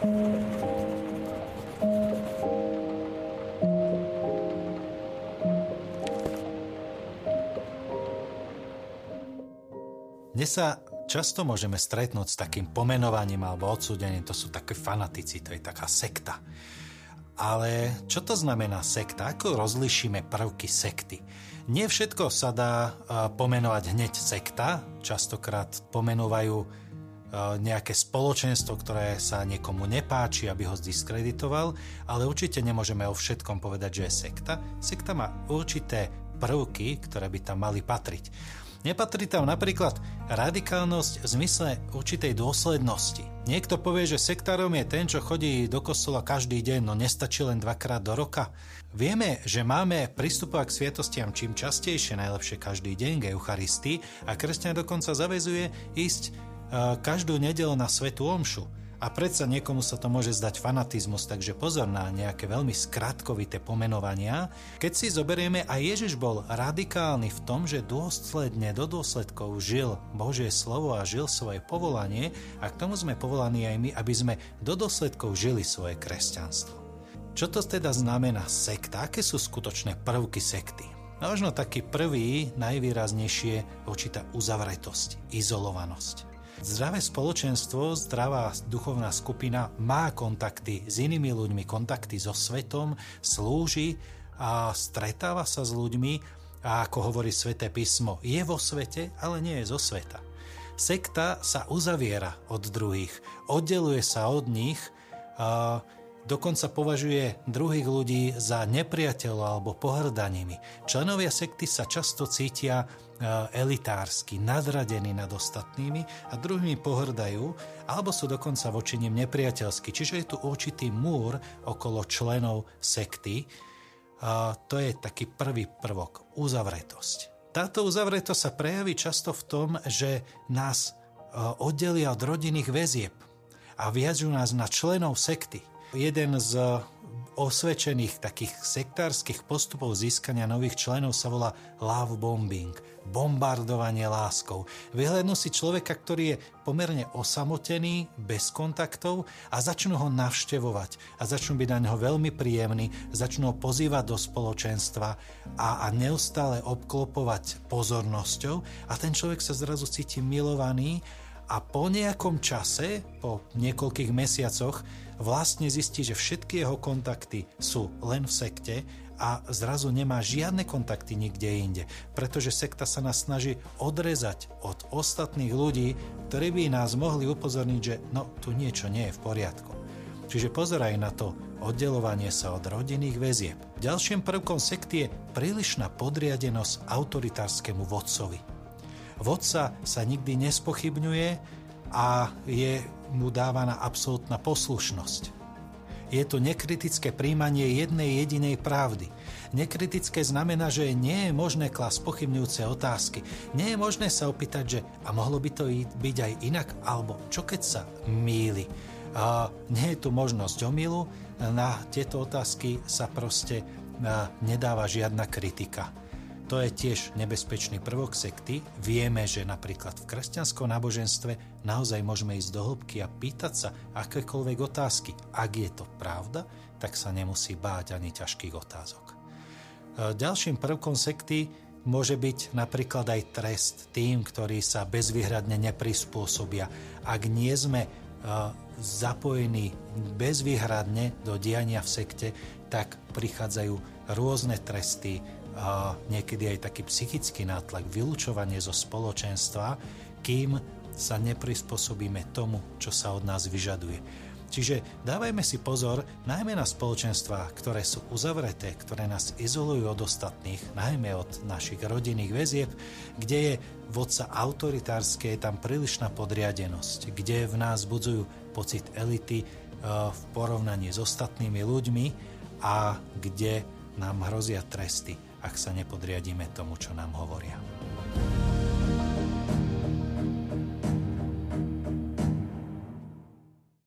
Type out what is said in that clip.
Dnes sa často môžeme stretnúť s takým pomenovaním alebo odsúdením, to sú také fanatici, to je taká sekta. Ale čo to znamená sekta? Ako rozlišíme prvky sekty? Nie všetko sa dá pomenovať hneď sekta, častokrát pomenúvajú nejaké spoločenstvo, ktoré sa niekomu nepáči, aby ho zdiskreditoval, ale určite nemôžeme o všetkom povedať, že je sekta. Sekta má určité prvky, ktoré by tam mali patriť. Nepatrí tam napríklad radikálnosť v zmysle určitej dôslednosti. Niekto povie, že sektárom je ten, čo chodí do kostola každý deň, no nestačí len dvakrát do roka. Vieme, že máme pristupovať k sviatostiam čím častejšie, najlepšie každý deň k Eucharistii, a kresťan dokonca zaväzuje ísť každú nedeľu na svätú omšu. A predsa niekomu sa to môže zdať fanatizmus, takže pozor na nejaké veľmi skratkovité pomenovania. Keď si zoberieme, aj Ježiš bol radikálny v tom, že dôsledne do dôsledkov žil Božie slovo a žil svoje povolanie, a k tomu sme povolaní aj my, aby sme do dôsledkov žili svoje kresťanstvo. Čo to teda znamená sekta? Aké sú skutočné prvky sekty? Možno taký prvý, najvýraznejšie je určitá uzavretosť, izolovanosť. Zdravé spoločenstvo, zdravá duchovná skupina má kontakty s inými ľuďmi, kontakty so svetom, slúži a stretáva sa s ľuďmi, a ako hovorí Sväté písmo, je vo svete, ale nie je zo sveta. Sekta sa uzaviera od druhých, oddeluje sa od nich, dokonca považuje druhých ľudí za nepriateľov alebo pohrdanými. Členovia sekty sa často cítia elitársky, nadradení nad ostatnými a druhými pohrdajú, alebo sú dokonca voči nim nepriateľskí. Čiže je tu určitý múr okolo členov sekty. To je taký prvý prvok, uzavretosť. Táto uzavretosť sa prejaví často v tom, že nás oddelia od rodinných väzieb a viažú nás na členov sekty. Jeden z osvedčených takých sektárskych postupov získania nových členov sa volá love bombing, bombardovanie láskou. Vyhľadnú si človeka, ktorý je pomerne osamotený, bez kontaktov, a začnú ho navštevovať a začnú byť na neho veľmi príjemní, začnú ho pozývať do spoločenstva a neustále obklopovať pozornosťou, a ten človek sa zrazu cíti milovaný. A po nejakom čase, po niekoľkých mesiacoch, vlastne zistí, že všetky jeho kontakty sú len v sekte a zrazu nemá žiadne kontakty nikde inde. Pretože sekta sa nás snaží odrezať od ostatných ľudí, ktorí by nás mohli upozorniť, že no, tu niečo nie je v poriadku. Čiže pozeraj na to oddelovanie sa od rodinných väzieb. Ďalším prvkom sekty je prílišná podriadenosť autoritárskému vodcovi. Vodca sa nikdy nespochybňuje a je mu dávaná absolútna poslušnosť. Je to nekritické príjmanie jednej jedinej pravdy. Nekritické znamená, že nie je možné klásť pochybňujúce otázky. Nie je možné sa opýtať, že a mohlo by to byť aj inak, alebo čo keď sa mýli. Nie je tu možnosť omylu, na tieto otázky sa proste nedáva žiadna kritika. To je tiež nebezpečný prvok sekty. Vieme, že napríklad v kresťanskom náboženstve naozaj môžeme ísť do hĺbky a pýtať sa akékoľvek otázky. Ak je to pravda, tak sa nemusí báť ani ťažkých otázok. Ďalším prvkom sekty môže byť napríklad aj trest tým, ktorí sa bezvýhradne neprispôsobia. Ak nie sme zapojení bezvýhradne do diania v sekte, tak prichádzajú rôzne tresty, niekedy aj taký psychický nátlak, vylúčovanie zo spoločenstva, kým sa neprispôsobíme tomu, čo sa od nás vyžaduje. Čiže dávajme si pozor najmä na spoločenstvá, ktoré sú uzavreté, ktoré nás izolujú od ostatných, najmä od našich rodinných väzieb, kde je vodca autoritárske, je tam prílišná podriadenosť, kde v nás budzujú pocit elity v porovnaní s ostatnými ľuďmi a kde nám hrozia tresty, ak sa nepodriadíme tomu, čo nám hovoria.